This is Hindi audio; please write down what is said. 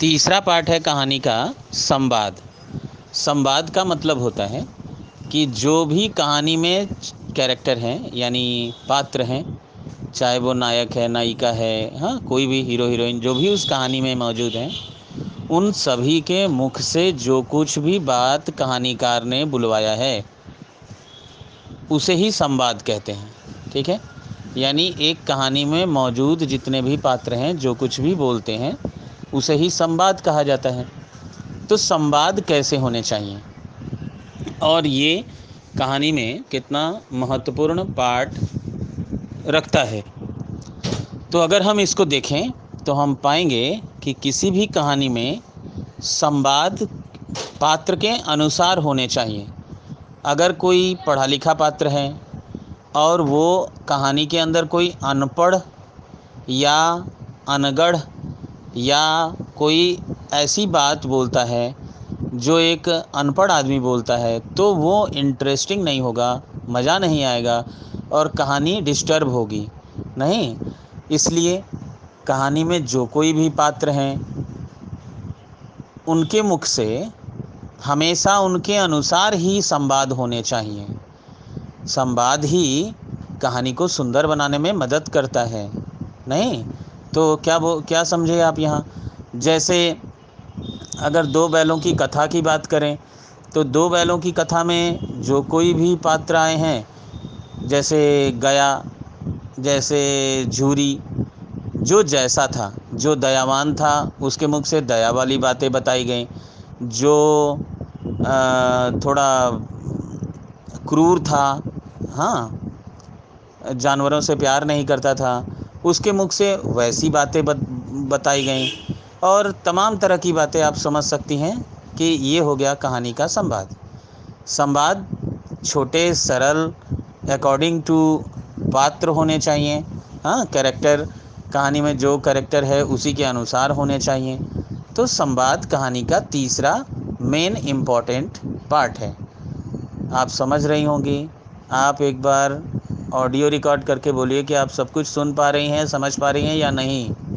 तीसरा पार्ट है कहानी का संवाद। संवाद का मतलब होता है कि जो भी कहानी में कैरेक्टर हैं यानी पात्र हैं, चाहे वो नायक है, नायिका है, हाँ कोई भी हीरो हीरोइन जो भी उस कहानी में मौजूद हैं, उन सभी के मुख से जो कुछ भी बात कहानीकार ने बुलवाया है उसे ही संवाद कहते हैं। ठीक है, यानी एक कहानी में मौजूद जितने भी पात्र हैं जो कुछ भी बोलते हैं उसे ही संवाद कहा जाता है। तो संवाद कैसे होने चाहिए और ये कहानी में कितना महत्वपूर्ण पार्ट रखता है, तो अगर हम इसको देखें तो हम पाएंगे कि किसी भी कहानी में संवाद पात्र के अनुसार होने चाहिए। अगर कोई पढ़ा लिखा पात्र है और वो कहानी के अंदर कोई अनपढ़ या अनगढ़ या कोई ऐसी बात बोलता है जो एक अनपढ़ आदमी बोलता है, तो वो इंटरेस्टिंग नहीं होगा, मज़ा नहीं आएगा और कहानी डिस्टर्ब होगी नहीं। इसलिए कहानी में जो कोई भी पात्र हैं उनके मुख से हमेशा उनके अनुसार ही संवाद होने चाहिए। संवाद ही कहानी को सुंदर बनाने में मदद करता है नहीं। तो क्या समझे आप यहाँ? जैसे अगर दो बैलों की कथा की बात करें तो दो बैलों की कथा में जो कोई भी पात्र आए हैं, जैसे गया, जैसे झूरी, जो जैसा था, जो दयावान था उसके मुख से दया वाली बातें बताई गई, जो थोड़ा क्रूर था, हाँ जानवरों से प्यार नहीं करता था, उसके मुख से वैसी बातें बताई गई और तमाम तरह की बातें आप समझ सकती हैं कि ये हो गया कहानी का संवाद। संवाद छोटे सरल अकॉर्डिंग टू पात्र होने चाहिए। हाँ, कैरेक्टर कहानी में जो कैरेक्टर है उसी के अनुसार होने चाहिए। तो संवाद कहानी का तीसरा मेन इम्पॉर्टेंट पार्ट है। आप समझ रही होंगी। आप एक बार ऑडियो रिकॉर्ड करके बोलिए कि आप सब कुछ सुन पा रही हैं, समझ पा रही हैं या नहीं।